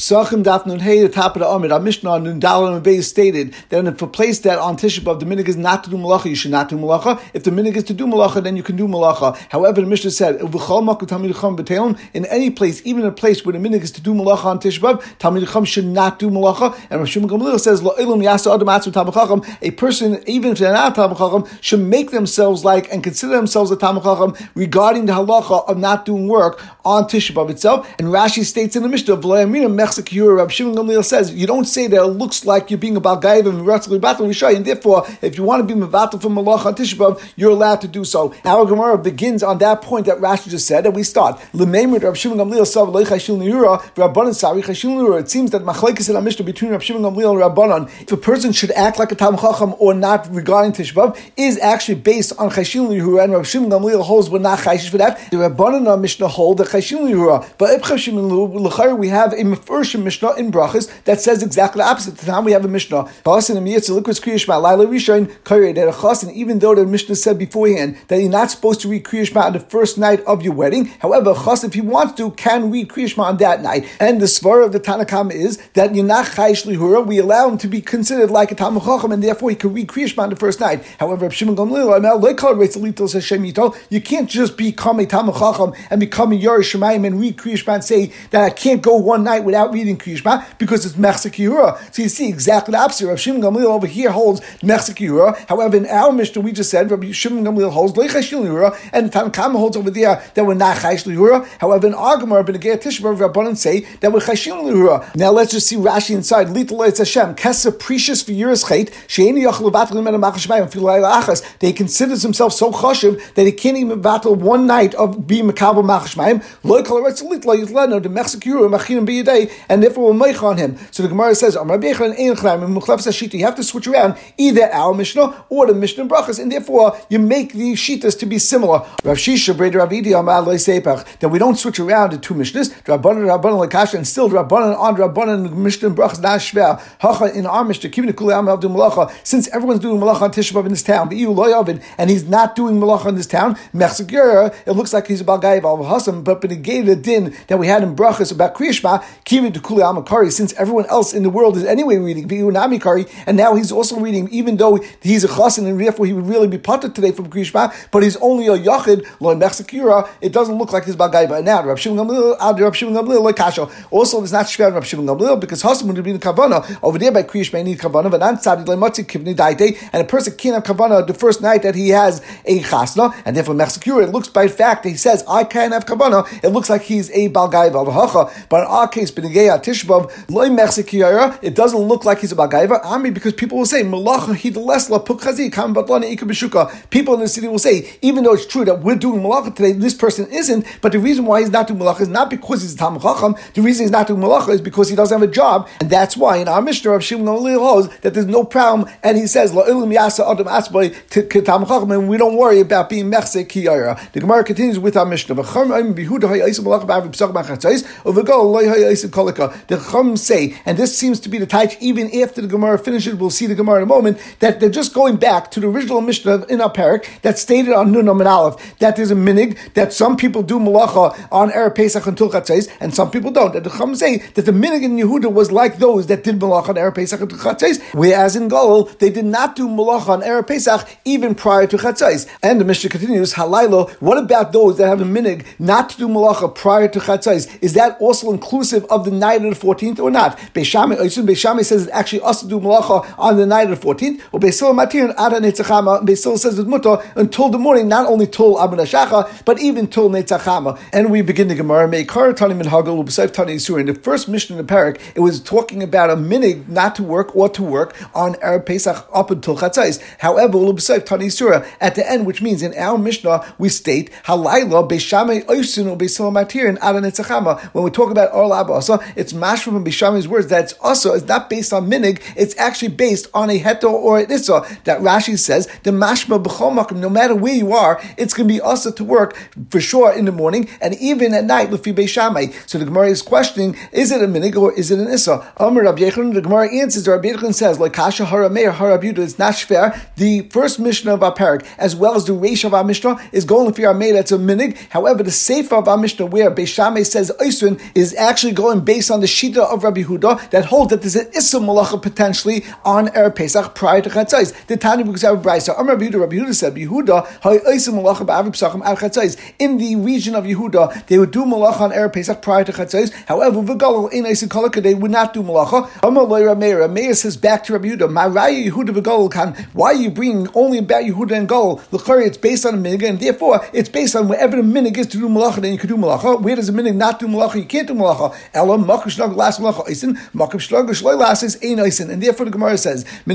Psachim Daf Nun Hey, the top of the Amid, our Mishnah on Nun Dalad and Beis stated that if a place that on Tisha B'Av the minhag is not to do malacha, you should not do malacha. If the minhag is to do malacha, then you can do malacha. However, the Mishnah said in any place, even a place where the minhag is to do malacha on Tisha B'Av, Talmid Chacham should not do malacha. And Rav Shimon Gamliel says Lo Ilam Yasa Adam Atzu Talmid Chacham, a person, even if they're not Talmid Chacham, should make themselves like and consider themselves a Talmid Chacham regarding the halacha of not doing work on Tisha B'Av itself. And Rashi states in the Mishnah Rav Shimon Gamliel says you don't say that it looks like you're being a Baal Gaiva and Ratzli Batal Rishai, and therefore if you want to be Mevatel from Malach on Tisha B'Av, you're allowed to do so. Our Gemara begins on that point that Rashi just said, and we start Rav Shimon Gamliel said it seems that Machlekes in our Mishnah between Rav Shimon Gamliel and Rabbanan, if a person should act like a Talmid Chacham or not regarding Tisha B'Av, is actually based on Chayshil Nehura, and Rav Shimon Gamliel holds we're not Chayshish for that. The Rabbanan our Mishnah hold the Chayshil Nehura, but if Chayshil Nehura we have a First Mishnah in Brachas that says exactly the opposite. The time we have a Mishnah, and even though the Mishnah said beforehand that you're not supposed to read Kriya Shema on the first night of your wedding, however, Chas, if he wants to, can read Kriya Shema on that night. And the svara of the Tanna Kama is that you're not Chayish Lihura. We allow him to be considered like a Talmid Chacham, and therefore he can read Kriya Shema on the first night. However, Rav Shimon Gamliel, you can't just become a Talmid Chacham and become a Yerush Shamayim and read Kriya Shema and say that I can't go one night without reading Kriya Shema because it's Mechzek Yehura. So you see exactly the opposite. Rav Shimon Gamliel over here holds Mechzek Yehura. However, in our Mishnah we just said Rav Shimon Gamliel holds Lo Chayshil Yehura, and the Tanna Kama holds over there that we're not Chayshil Yehura. However, in our Gemara B'negei Tisha B'Av Rabbanan say that we're Chayshil Yehura. Now let's just see Rashi inside. Litol Eitz Hashem Kesa Precious for Yeru's Chait She'eini Yochel Levatel Mimenu Ma'achas Shemayim Afilu Laila Achas. They consider themselves so chashuv that he can't even battle one night of being Mekabel Ma'achas Shemayim. Lo Yikol Aretz Litol Yitlano the Mechzek Yehura Machinim B'Yidei, and therefore we'll meich on him. So the Gemara says, you have to switch around either our Mishnah or the Mishnah Brachas, and therefore you make the Shitas to be similar. Rav Shisha Brei Rav Idi Amar Lo Seipach, that we don't switch around the two Mishnahs, Rabbanan Lekasha, and still Rabbanan on Rabbanan Mishnah Brachas not shver. Hacha in our Mishnah, Kivin Kule Am Avdu Malacha, since everyone's doing Malacha on Tisha B'Av in this town, but Iu Lo Yavin, and he's not doing Malacha in this town, Mechzek Yehura, it looks like he's a Baal Gaiva Al Hasam, but B'negei the din that we had in Brachas about Kriya Shema, since everyone else in the world is anyway reading and now he's also reading, even though he's a chassan and therefore he would really be potted today from Kriya Shema, but he's only a yachid. It doesn't look like he's Baal Gaiva. And now Rav Shimon Gamliel Lekasha also is not shver Rav Shimon Gamliel because chassan would be in kavana over there by Kriya Shema. Need kavana, and a person can't have kavana the first night that he has a chasna, and therefore Mechzek Yehura, it looks by fact that he says I can't have kavana. It looks like he's a Baal Gaiva, but in our case, it doesn't look like he's a Baal Gaiva. I mean, because people will say, people in the city will say, even though it's true that we're doing malacha today, this person isn't, but the reason why he's not doing malacha is not because he's a Talmid Chacham. The reason he's not doing malacha is because he doesn't have a job, and that's why in our Mishnah Rav Shimon Gamliel holds that there's no problem, and he says, and we don't worry about being Mechzek Yehura. The Gemara continues with our Mishnah. The Chum say, and this seems to be the taich even after the Gemara finishes, we'll see the Gemara in a moment, that they're just going back to the original Mishnah in our parak that stated on Nun Amin Aleph that there's a minig that some people do malacha on Erev Pesach and Tul Chatzos and some people don't. And the Chum say that the minig in Yehuda was like those that did malacha on Erev Pesach and Tul Chatzos, whereas in Galil they did not do malacha on Erev Pesach even prior to Chatzos. And the Mishnah continues, Halaylo, what about those that have a minig not to do malacha prior to Chatzos? Is that also inclusive of the night of the 14th or not? Beishame says it's actually us to do malacha on the night of the 14th, or Beisil Matirin Ada Netzachama, Beisil says it's muta until the morning, not only till Abin Hashacha, but even till Netzachama. And we begin the Gemara, Meikar Tanim and Hagel, Ub'Sayf Tanim Yisurin. The first Mishnah in the parak, it was talking about a minig not to work or to work on Erev Pesach up until Chatzos. However, Ub'Sayf Tanim Yisurin, at the end, which means in our Mishnah, we state, Halayla, Beishame Oysun, or Beisil Matirin Ada Netzachama. When we talk about Orla Abba, it's mashma from Bisham's words that it's also, it's not based on minig, it's actually based on a heto or an issa, that Rashi says, the mashma b'chol makom, no matter where you are, it's going to be also to work for sure in the morning, and even at night, l'fi Beishamai. So the Gemara is questioning, is it a minig or is it an issa? Amar Rabbi Yechon, the Gemara answers, Rabbi Yechon says, Lekasha harameir harabuda, it's not shver. The first Mishnah of our parak, as well as the Reish of our Mishnah, is going l'fi Aramei, that's a minig. However, the Sefer of Rambam Mishnah, where Beis Shammai says Oisun is actually going based on the Shita of Rabbi Huda that holds that there's an Issur Malacha potentially on Erev Pesach prior to Chatzos. The Tanya books have a brayso. Rabbi Yehuda said, in the region of Yehuda, they would do malacha on Erev Pesach prior to Chatzos. However, they would not do malacha. Meir says back to Rabbi Yehuda, why are you bringing only about Yehuda and Golol? L'chari, it's based on a minig, and therefore it's based on wherever the minig is to do malacha, then you can do malacha. Where does the minig not do malacha? You can't do malacha. Ella makam shnag las malacha eisen, makam shnag shloy las is ein eisen, and therefore the Gemara says by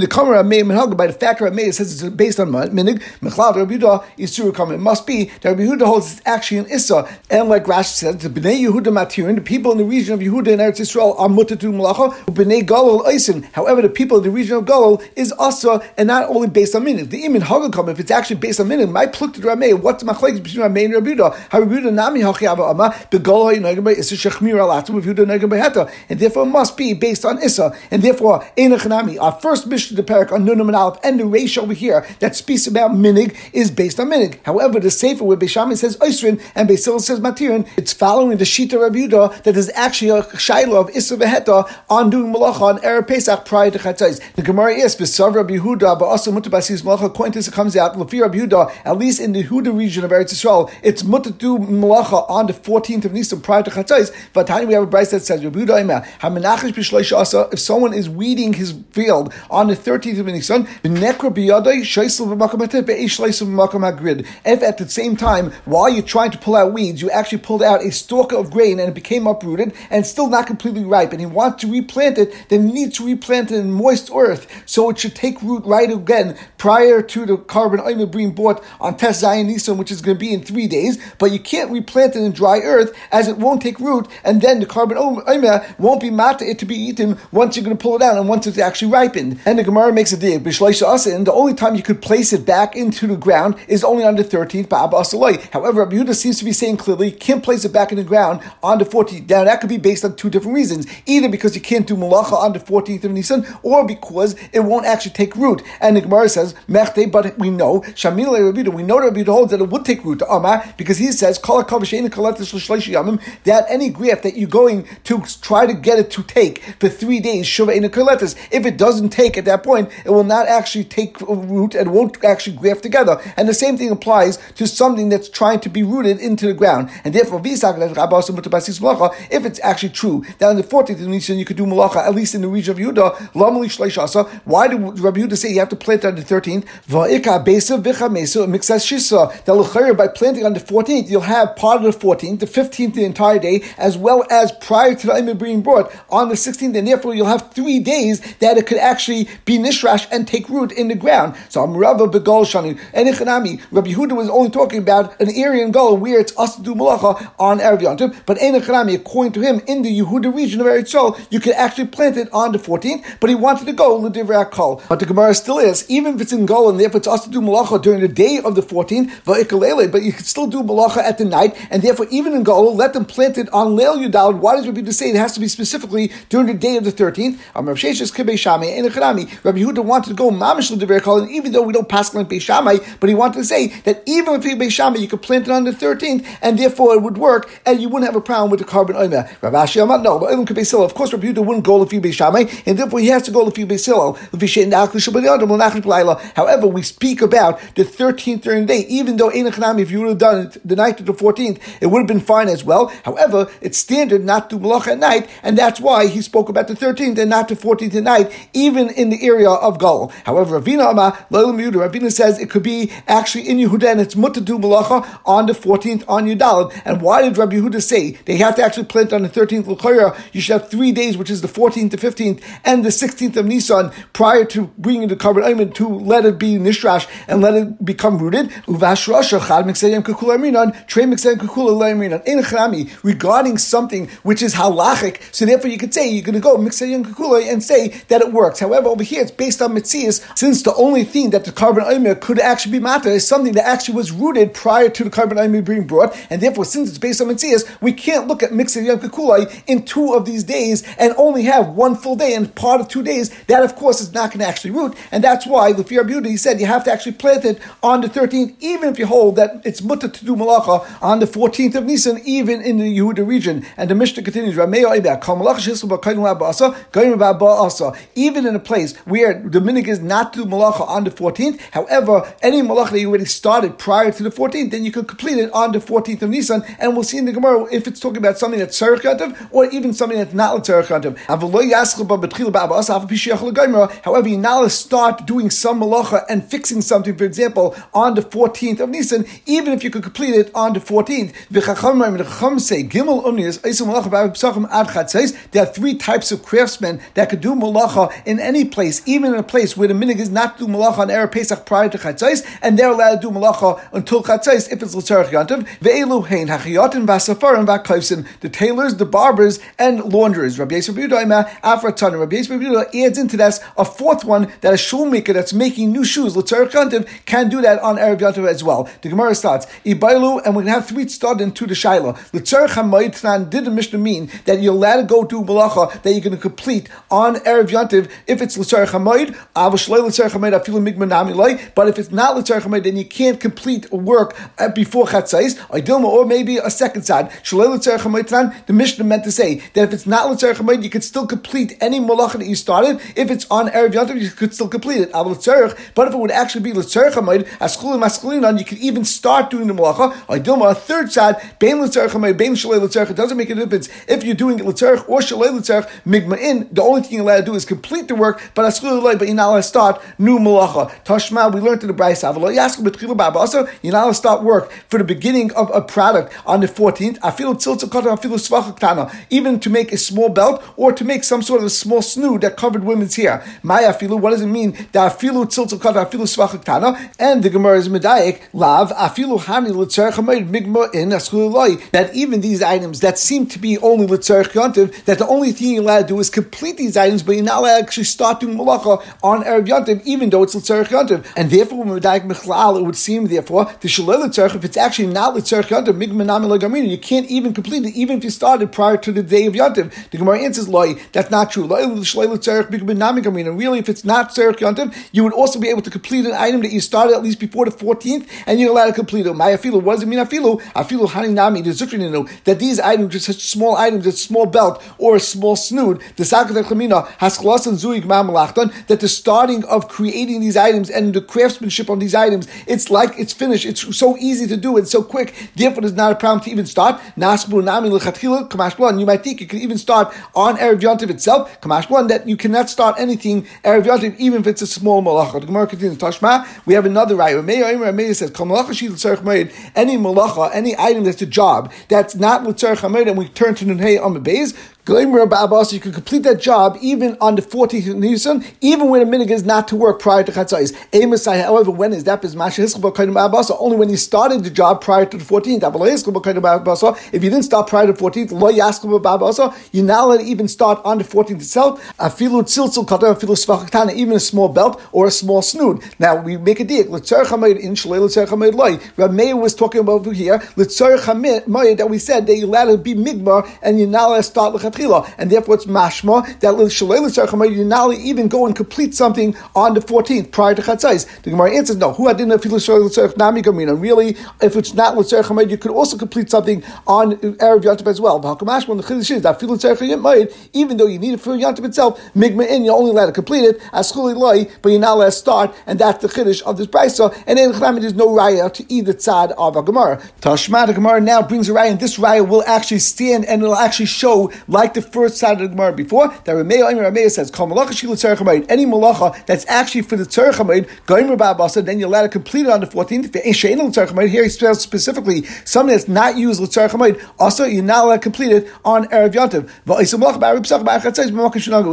the factor of Meir says it's based on minig. Mechlad Rabbi Yehuda is to come. It must be that Rabbi Yehuda holds it's actually an issa, and like Rashi says, the bnei Yehuda matirin, the people in the region of Yehuda in Eretz Yisrael are mutter to do malacha. Bnei Golol eisen. However, the people in the region of Golol is asa, and not only based on minig. The imin hagakam, if it's actually based on minig, my pluk to Ramei. What's machlekes between Ramei and Rabbi Yehuda? Rabbi Yehuda nami hachiava ama begolol haynagim by issa shechmir alatim Yehuda nagim by heta, and therefore it must be based on issa, and therefore einachanami. Our first mission to the parak on Nunam and Aleph and the Reish over here that speaks about minig is based on minig. However, the sefer where Beis Shammai says Oisrin and Beis Hillel says Matirin, it's following the Shita Rabbi Yehuda that is actually a shaila of issa v'heta on doing malacha on Erev Pesach prior to Chatzos. The Gemara asks, "B'sav Rabbi Yehuda, but also mutar b'asis malacha." According to this, it comes out l'fi Rabbi Yehuda, at least in the Yehuda region of Eretz Yisrael, it's mutar to do malacha on the 14th of Nisan prior to Chatzos. But we have a brayso that says Rabbi Yehuda ima hamenachesh b'shloish asa. If someone is weeding his field on the 13th of Nisan, b'nekra b'yadai shloisel b'makom hatif be'eish shloisel b'makom hagrid. If at the same time, while you're trying to pull out weeds, you actually pulled out a stalk of grain and it became uprooted and still not completely ripe, and he wants to replant it, then needs to replant it in moist earth, so it should take root right again prior to the carbon omer being bought on Tes Zion Nisan, which is going to be in 3 days. But you can't replant it in dry earth as it won't take root, and then the carbon omer won't be mata it to be eaten once you're going to pull it out and once it's actually ripened. And the Gemara makes a dig b'shloisha asin, and the only time you could place it back into the ground is only on the 13th ba'ab asaloi. However, Rabbi Yehuda seems to be saying clearly you can't place it back in the ground on the 14th. Now that could be based on two different reasons, either because you can't do malacha on the 14th of Nisan, or because it won't actually take root. And the Gemara says, Mechte, but we know, Shamilei Rabbi Yehuda, we know that Rabbi Yehuda holds that it would take root, Amar, because he says, that any graft that you're going to try to get it to take for 3 days, if it doesn't take at that point, it will not actually take root and won't actually graft together. And the same thing applies to something that's trying to be rooted into the ground. And therefore, if it's actually true that on the 14th of Nisan you could do malacha, at least in the region of Yehuda, Lamali Shleish Asa. Why do Rabbi Yehuda say you have to plant on the 13th? Va'ika Besa Vicha Mesa Mixas Shisa. That L'chayr, by planting on the 14th, you'll have part of the 14th, the 15th, the entire day, as well as prior to the Omer being brought on the 16th, and therefore you'll have 3 days that it could actually be nishrash and take root in the ground. So Amrava Begol Shani and Echanami. Rabbi Yehuda was only talking about an area in Gol where it's us to do malacha on Erev Yom Tov, but Echanami, according to him, in the Yehuda region of Eretz Yisrael, you could actually plant it on the 14th, but he wanted to go l'divrei kol. But the Gemara still is, even if it's in Gol and therefore it's also to do malacha during the day of the 14th, v'ekalele, but you can still do malacha at the night, and therefore even in Gol, let them plant it on Leil Yudal. Why does Rabbi Yehuda say it has to be specifically during the day of the 13th? Rav Sheshes k'Beis Shammai and Echanami. Rabbi Yehuda wanted to go mamish l'divrei kol, and even though we don't pass like Beis Shammai, but he wanted to say that even if you're Beis Shammai, you could plant it on the 13th, and therefore it would work, and you wouldn't have a problem with the carbon omer. Rav Ashi Amar, no, of course Rabbi Yehuda wouldn't go l'fi Beis Shammai, and therefore he has to go l'fi Beis Hillel. However, we speak about the 13th during the day, even though Einachanami, if you would have done it the night of the 14th, it would have been fine as well. However, it's standard not to malacha at night, and that's why he spoke about the 13th and not the 14th at night, even in the area of Gol. However, Ravina says it could be actually in Yehuda, and it's mutter to do malacha on the 14th on Yudalad. And why did Rabbi Yehuda say they have to actually plant on the 13th? You should have 3 days, which is the 14th, the 15th, and the 16th of Nisan, prior to bringing the carbon ointment to let it be nishrash and let it become rooted. Regarding something which is halachic, so therefore you could say you're going to go mixayim kakulay and say that it works. However, over here it's based on mitzias, since the only thing that the carbon ointment could actually be matter is something that actually was rooted prior to the carbon ointment being brought, and therefore since it's based on mitzias, we can't look at mixayim kakulay in 2 of these days and only have 1 full day and part of 2 days. That of course is not going to actually root, and that's why the fear of Yehuda, he said you have to actually plant it on the 13th, even if you hold that it's mutter to do malacha on the 14th of Nisan, even in the Yehuda region. And the Mishnah continues, even in a place where the minhag is not to do malacha on the 14th, however, any malacha that you already started prior to the 14th, then you can complete it on the 14th of Nisan, and we'll see in the Gemara if it's talking about something that's tzarich yantiv or even something that's not tzarich yantiv. However, you're not allowed to start doing some malacha and fixing something, for example, on the 14th of Nisan, even if you could complete it on the 14th. There are three types of craftsmen that could do malacha in any place, even in a place where the minhag is not to do malacha on Erev Pesach prior to Chatzos, and they're allowed to do malacha until Chatzos if it's l'tzarich yantiv. Ve'elu hein hachiyatim v'asafarim v'akayvsim, the tailors, the barbers, and launderers. Rabbi Yisrael ben Yehuda afratana. Rabbi Yisrael ben Yehuda adds into this a fourth one, that a shoemaker that's making new shoes l'tzarich yantiv can do that on Erev Yantiv as well. The Gemara starts ibailu, and we're gonna have three started into the Shaila. L'tzarich hamayit tnan, did the Mishnah mean that you're allowed to go do malacha that you're going to complete on Erev Yantiv if it's l'tzarich hamayit? But if it's not l'tzarich hamayit, then you can't complete work before Chatzais. Or maybe a second side. The Mishnah meant to say that if it's not l'tzarich hamayit, you could still complete any malacha that you started. If it's on Erev Yantiv, you could still complete it. But if it would actually be l'tzarich hamayit, aschulim aschulinan, you could even start doing the malacha. A third side, bein l'tzarich hamayit, bein shalei l'tzarich, it doesn't make a difference if you're doing it l'tzarich or shalei l'tzarich. Migma'in, the only thing you're allowed to do is complete the work, but aschulim l'tzarich, but you're not allowed to start new malacha. Tashma, we learned in the Braysa, you're not allowed to start work for the beginning of a product on the 14th, even to make a small belt or to make some sort of a small snood that covered women's hair. Maya afilu, what does it mean? And the Gemara is medayik lav afilu hani l'tzarich hamayit migma in aschulilai, that even these items that seem to be only l'tzarich yantiv, that the only thing you're allowed to do is complete these items, but you're not allowed to actually start doing malacha on Erev Yantiv, even though it's l'tzarich yantiv. And therefore, medayik michlal, it would seem therefore to shalei l'tzarich, if it's actually not l'tzarich yantiv migma nami legamina, you can't even complete it, even if you started prior to the day of yantiv. The Gemara answers loy, that's not true. Loy shalei l'tzarich migma nami legamina. Really, if it's not tzarich yantiv, you would also be able to complete an item that you started at least before the 14th, and you're allowed to complete it. Maya afilu, what does it mean? Afilu hani nami, the zukrininu, that these items, just such small items, a small belt or a small snood, the sakat echlamina hasklas and zuig mamalachton, that the starting of creating these items and the craftsmanship on these items, it's like it's finished. It's so easy to do and so quick. Therefore, there's not a problem to even start. Nasbu nami lechatchila kamashblan. You might think you could even start on Erev Yantiv itself kamashblan, that you cannot start anything Erev Yantiv, even if it's a small malacha. The Gemara continues. Tashma, we have another right. Rameya says kamalacha shil made any malacha, any item that's a job that's not l'tzarich hamayit, and we turn to Nunhei on the Beis. So you can complete that job even on the 14th of Nisan, even when a minhag is not to work prior to Chatzos. However, when is that? Only when you started the job prior to the 14th. If you didn't start prior to the 14th, you're not allowed to even start on the 14th itself, even a small belt or a small snood. Now, we make a deal. Rav Meir was talking about over here, that we said that you're allowed to be migmar and you're not allowed to start l'chatchila. And therefore, it's mashma that shalei l'tzarich hamayit, you're not even go and complete something on the 14th prior to Chatzos. The Gemara answers no. Who hadin afilu shalei l'tzarich nami gamina. Really, if it's not l'tzarich hamayit, you could also complete something on Erev Yantiv as well. But mashma, the chiddush is that afilu l'tzarich hamayit, even though you need it for Yantiv itself, migma in, you're only allowed to complete it aschuli loy, but you're not allowed to start. And that's the chiddush of this brayso. And then there's no raya to either side of a Gemara. Tashma, the Gemara now brings a raya, and this raya will actually stand and it'll actually show, like the first side of the Gemara before, that Rameya says, any malacha that's actually for the tzarich hamayit, then you're allowed to complete it on the 14th. Here he spells specifically something that's not used l'tzarich hamayit, also you're not allowed to complete it on Erev Yantiv.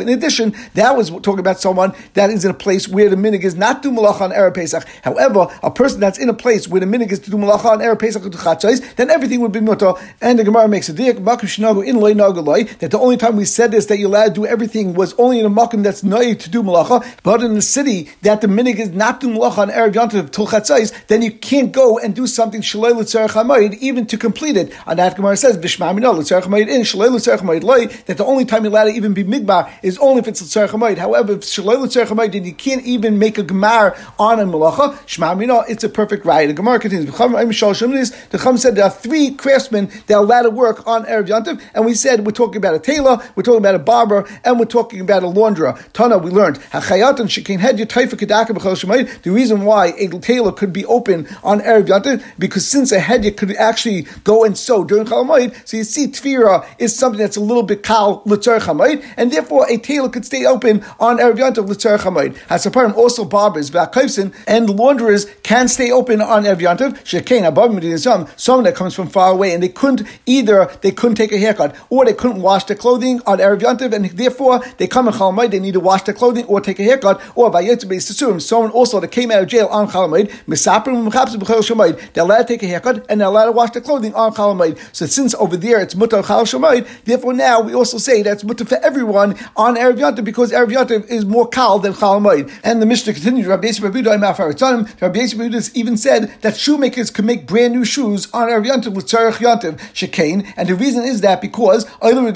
In addition, that was talking about someone that is in a place where the minhag is not to do malacha on Erev Pesach. However, a person that's in a place where the minhag is to do malacha on Erev Pesach, then everything would be mutar. And the Gemara makes a diak in loy nagaloi, that the only time we said this, that you're allowed to do everything, was only in a makom that's noyeh to do malacha, but in the city that the minig is not doing malacha on Erev Yom Tov till Chatzais, then you can't go and do something shalei l'tzarech hamayid, even to complete it. And that Gemara says, b'shma mina l'tzarech hamayid in, shalei l'tzarech hamayid lay, that the only time you're allowed to even be migbar is only if it's l'tzarech hamayid. However, if shalei l'tzarech hamayid, then you can't even make a gemar on a malacha, shma mina, it's a perfect raya. The Gemara continues, the Chum said there are three craftsmen that are allowed to work on Erev Yom Tov, and we said we're talking about a tailor, we're talking about a barber, and we're talking about a launderer. Tana, we learned, the reason why a tailor could be open on Erev Yom Tov, because since a hedya could actually go and sew during Chol HaMoed, so you see tefira is something that's a little bit kal l'tzarech hamayid, and therefore a tailor could stay open on Erev Yom Tov l'tzarech hamayid. Hasaparim, also barbers, v'akayvsin, and launderers can stay open on Erev Yom Tov, shekain above Medinazam, someone that comes from far away, and they couldn't take a haircut, or they couldn't wash their clothing on Erev Yom Tov, and therefore they come in Chol HaMoed, they need to wash their clothing or take a haircut, or by Yetzer Beis Yisurim, someone also that came out of jail on Chol HaMoed, Misaprim Mechapsim B'Chol HaMoed, they're allowed to take a haircut and they're allowed to wash their clothing on Chol HaMoed. So since over there it's mutar Chol HaMoed, therefore now we also say that's mutar for everyone on Erev Yom Tov, because Erev Yom Tov is more kal than Chol HaMoed. And the Mishnah continues, Rabbi Yisrael Rabbi Yisrael even said that shoemakers could make brand new shoes on Erev Yom Tov with Tzarech Yom Tov Shekain, and the reason is that because on Yom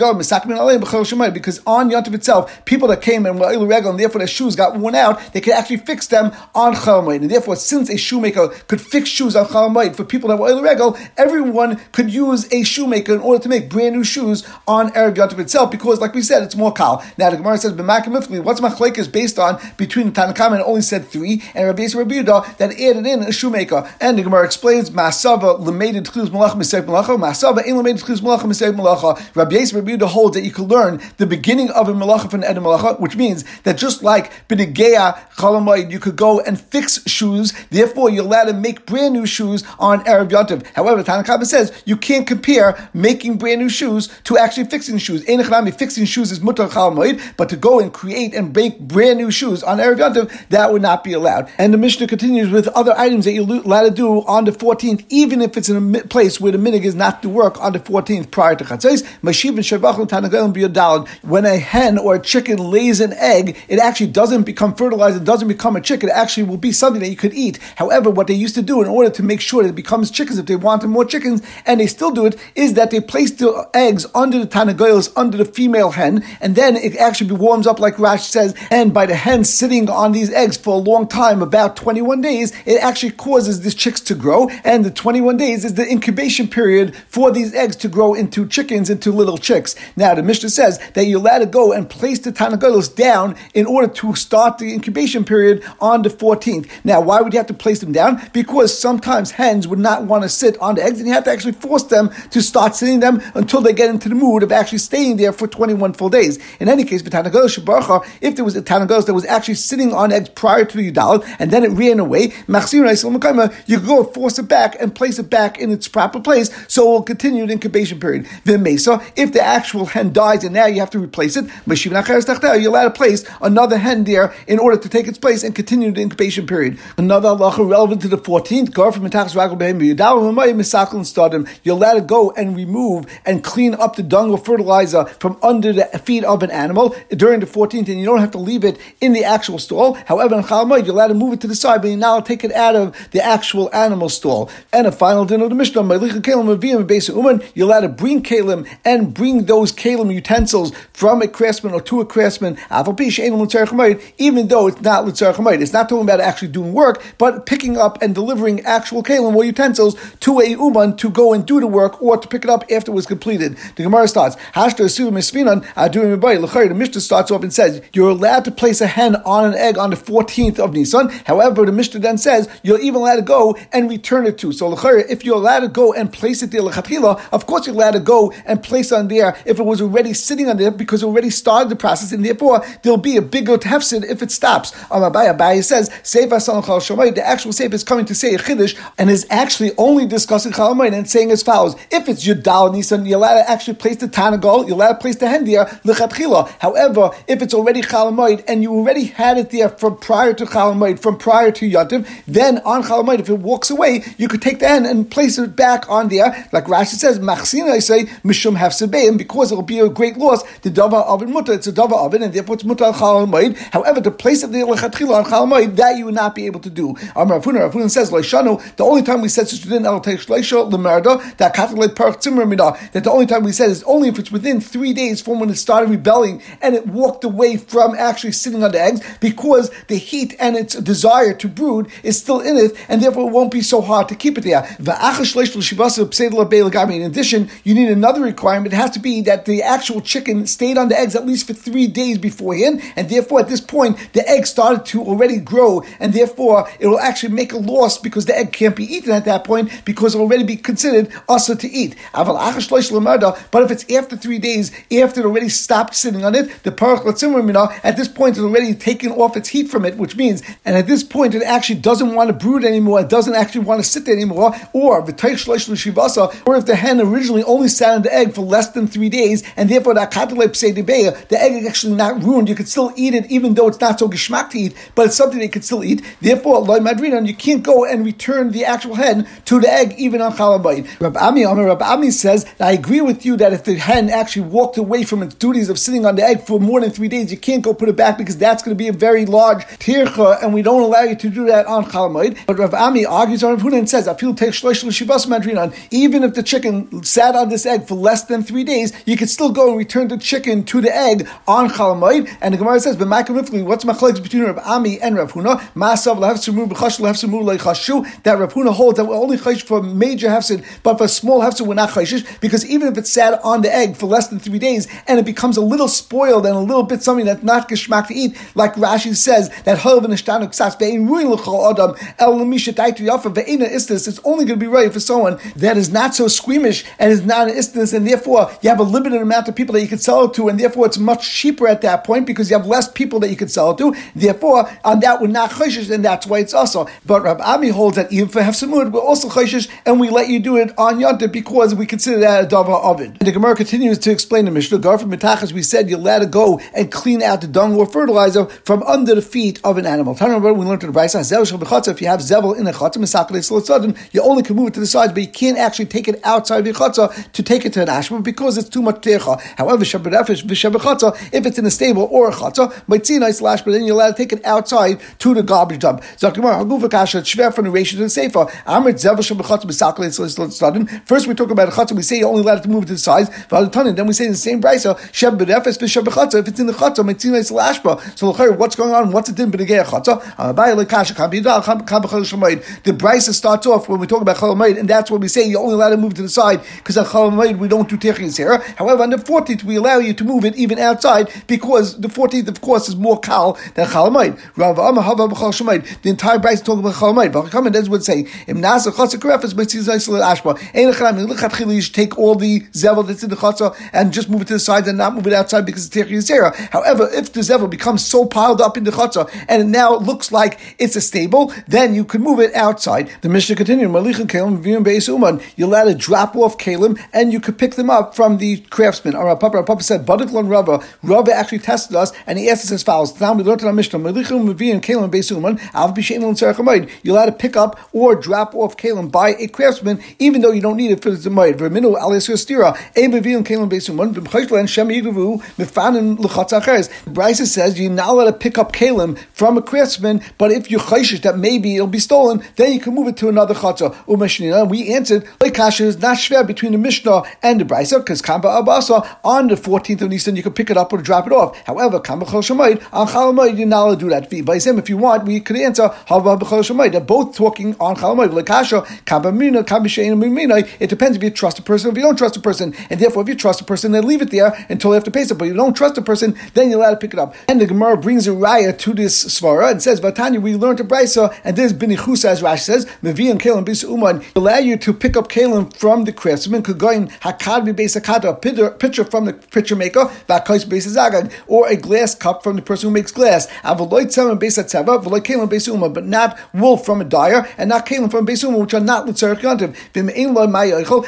Tov itself, people that came and were Eilu Regal, and therefore their shoes got worn out, they could actually fix them on Chol HaMoed. And therefore, since a shoemaker could fix shoes on Chol HaMoed for people that were Eilu Regal, everyone could use a shoemaker in order to make brand new shoes on Erev Yom Tov itself, because like we said, it's more kal. Now the Gemara says, what's Machlek is based on between the Tanakh and only said three, and Rabbi Yisrael Rabbi Yehuda that added in a shoemaker. And the Gemara explains, Masava lemeded tchilus malacha misayv malacha, Masava ein lemeded tchilus malacha misayv malacha. Rabbi Yisrael Rabbi Yehuda holds that you can learn the beginning of a malacha from an end of malacha, which means that just like b'negeya Chol HaMoed, you could go and fix shoes, therefore you're allowed to make brand new shoes on Erev Yom Tov. However, Tanakh says you can't compare making brand new shoes to actually fixing shoes. Ein echanami, fixing shoes is mutar Chol HaMoed, but to go and create and make brand new shoes on Erev Yom Tov, that would not be allowed. And the Mishnah continues with other items that you're allowed to do on the 14th, even if it's in a place where the minig is not to work on the 14th prior to Chatzos. Mashiv and Shavach and Tanagel and Biyodalad. When a hen or a chicken lays an egg, it actually doesn't become fertilized, it doesn't become a chicken, it actually will be something that you could eat. However, what they used to do in order to make sure that it becomes chickens, if they wanted more chickens, and they still do it, is that they place the eggs under the Tanagel's, under the female hen, and then it actually warms up like Rash says, and by the hen sitting on these eggs for a long time, about 21 days, it actually causes these chicks to grow, and the 21 days is the incubation period for these eggs to grow into chickens, into little chicks. Now the Mishnah says that you're allowed to go and place the Tana Gadolos down in order to start the incubation period on the 14th. Now why would you have to place them down? Because sometimes hens would not want to sit on the eggs, and you have to actually force them to start sitting them until they get into the mood of actually staying there for 21 full days. In any case, if there was a Tana Gadolos that was actually sitting on eggs prior to the Yudal, and then it ran away, you go force it back and place it back in its proper place, so it will continue the incubation period. Then Mesa, if the actual hen dies and now you have to replace it, you're allowed to place another hen there in order to take its place and continue the incubation period. Another halacha relevant to the 14th, you're allowed to go and remove and clean up the dung or fertilizer from under the feet of an animal during the 14th, and you don't have to leave it in the actual stall. However, in Chol HaMoed, you're allowed to move it to the side, but you now take it out of the actual animal stall. And a final din of the Mishnah, you're allowed to bring kalim and bring those kalim utensils from a craftsman or to a craftsman, even though it's not l'tzarech hamayid. It's not talking about actually doing work, but picking up and delivering actual kalim or utensils to a uman to go and do the work or to pick it up after it was completed. The Gemara starts, the Mishnah starts off and says, you're allowed to place a hen on an egg on the 14th of Nisan. However, the Mishnah then says, you're even allowed to go and return it to. So if you're allowed to go and place it there, of course you're allowed to go and place on there if it was already sitting on there, because it already started the process, and therefore there'll be a bigger tefsid if it stops. Abaye says, the actual seif is coming to say a chiddush and is actually only discussing Chol HaMoed and saying as follows: if it's Yudal Nisan, you're allowed to actually place the Tanagol, you're allowed to place the hen there. However, if it's already Chol HaMoed and you already had it there from prior to Chol HaMoed, from prior to Yom Tov, then on Chol HaMoed, if it walks away, you could take the hen and place it back on there, like Rashi says, because cause it will be a great loss. The davar oven mutter, it's a davar oven, and therefore it's mutter al chal ma'id. However, the place of the lechatchila on chal ma'id, that you would not be able to do. Rav Huna says, the only time we said such a din al teish leisha lemerda that katalet parach zimmer midah, that the only time we said is only if it's within 3 days from when it started rebelling and it walked away from actually sitting on the eggs, because the heat and its desire to brood is still in it, and therefore it won't be so hard to keep it there. In addition, you need another requirement. It has to be that the actual chicken stayed on the eggs at least for 3 days beforehand, and therefore at this point the egg started to already grow, and therefore it will actually make a loss because the egg can't be eaten at that point because it will already be considered usher to eat. But if it's after 3 days, after it already stopped sitting on it, the parach latzimur minah, at this point it's already taken off its heat from it, which means, and at this point it actually doesn't want to brood anymore, it doesn't actually want to sit there anymore, or if the hen originally only sat on the egg for less than 3 days, and therefore the egg is actually not ruined, you could still eat it even though it's not so geschmack to eat, but it's something they could still eat, therefore loy madrinan, you can't go and return the actual hen to the egg even on chal ma'id. Rabbi Ami says, I agree with you that if the hen actually walked away from its duties of sitting on the egg for more than 3 days, you can't go put it back because that's going to be a very large tircha, and we don't allow you to do that on chal ma'id. But Rav Ami argues on Rav Huna and says, even if the chicken sat on this egg for less than 3 days, you can still go and return the chicken to the egg on chal ma'id. And the Gemara says, what's machlokes between Rav Ami and Rav Huna? That Rav Huna holds that we're only chayish for major hefsid, but for small hefsid we're not chayish, because even if it sat on the egg for less than 3 days and it becomes a little spoiled and a little bit something that's not geschmack to eat, like Rashi says, that it's only going to be right for someone that is not so squeamish and is not an istness, and therefore you have a limited amount of people that you can sell it to, and therefore it's much cheaper at that point because you have less people that you can sell it to, therefore on that we're not chayshish, and that's why it's also. But Rabbi Ami holds that even for hefsamud we're also chayshish, and we let you do it on yontif because we consider that a davar oven. And the Gemara continues to explain the Mishnah. Gar from Mitachas, we said you let it go and clean out the dung or fertilizer from under the feet of an animal. Tana we learned in the Brisa, if you have zevel in a chatzim, you only can move it to the sides, but you can't actually take it outside of your chatzah to take it to an ashram because it's too much techa. However, if it's in a stable or a chatzah, might see nice lash, but then you're allowed to take it outside to the garbage dump. First we talk about a chatzah, we say you only allowed to move it to the sides, then we say in the same brisa, if it's in the chatzah, might see nice lash. So what's going on? What's it in b'negei chatzah? The brisa starts off when we talk about chal ma'id, and that's what we say, you're only allowed to move to the side, because at chal ma'id we don't do techniques here. However, on the 14th, we allow you to move it even outside, because the 14th, of course, is more kal than chal ma'id. The entire Bryce is talking about chal ma'id. That's what it's saying. You should take all the zevel that's in the chatzah and just move it to the side and not move it outside because it's techniques here. However, if the zevel becomes so piled up in the chatzah and it now looks like it's a stable, then you can move it outside. The Mishnah continues, you're allowed to drop off kalim and you could pick them up from the craftsman. Our Papa said, Rava actually tested us and he asked us as follows. Now we learned in our Mishnah, you're allowed to pick up or drop off kalim by a craftsman even though you don't need it for the ma'id. The Brisa says you're not allowed to pick up kalim from a craftsman, but if you chayshish that maybe it'll be stolen, then you can move it to another chatzah. We answered, Lekasha is not shver between the Mishnah and the Brisa, because Kamba Abasa, on the 14th of Nisan, you can pick it up or drop it off. However, Kamba Chol Shamayid, on Chal Ma'id, you're not allowed to do that. If you want, we could answer, Hava B'Chol Shamayid. They're both talking on Chal Ma'id. Lekasha, Kamba Mina, Kamba Shein Mina. It depends if you trust a person or if you don't trust a person. And therefore, if you trust a person, then leave it there until after Pesach. But if you don't trust a person, then you're allowed to pick it up. And the Gemara brings a raya to this svara and says, Vatanya, we learned a Brisa, and this Binichusa, as Rashi says, Mevi and Kalim Bisa Uman, allow you to pick up kalim from the craftsman, a pitcher from the pitcher maker, or a glass cup from the person who makes glass, but not wool from a dyer, and not kalim from a beis uma, which are not l'tzarich yontiv.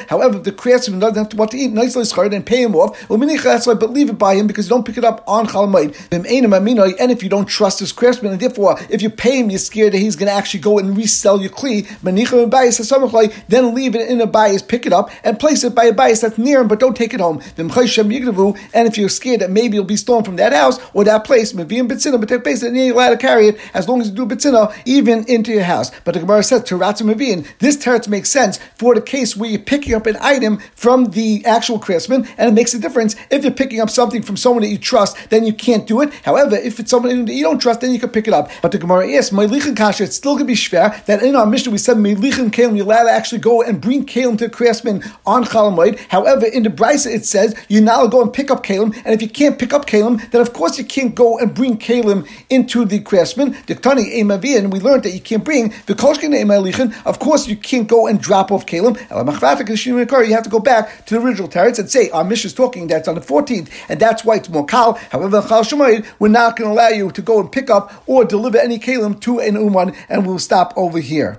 However, if the craftsman doesn't have what to eat, nicely schar and pay him off, but leave it by him because you don't pick it up on chal ma'id. And if you don't trust this craftsman, and therefore, if you pay him, you're scared that he's going to actually go and resell your kli, then leave it in a bias, pick it up, and place it by a bias that's near him, but don't take take it home. And if you're scared that maybe you'll be stolen from that house or that place, then you're allowed to carry it as long as you do Bitzina even into your house. But the Gemara says, this teretz makes sense for the case where you're picking up an item from the actual craftsman, and it makes a difference. If you're picking up something from someone that you trust, then you can't do it. However, if it's someone that you don't trust, then you can pick it up. But the Gemara asks, Meilichin Kasha, it's still going to be shver, that in our mission we said Meilichin Kalim, you're allowed to actually go and bring Kalim to a craftsman on Chol HaMoed. However, in the Brisa it says, you're not allowed to go and pick up Kalim, and if you can't pick up Kalim, then of course you can't go and bring Kalim into the craftsman. And we learned that you can't bring the Kolshkin Eimalichin, of course you can't go and drop off Kalim. You have to go back to the original teretz and say, our mission is talking that's on the 14th, and that's why it's more kal. However, Chol Shemayid, we're not going to allow you to go and pick up or deliver any kalim to an uman, and we'll stop over here.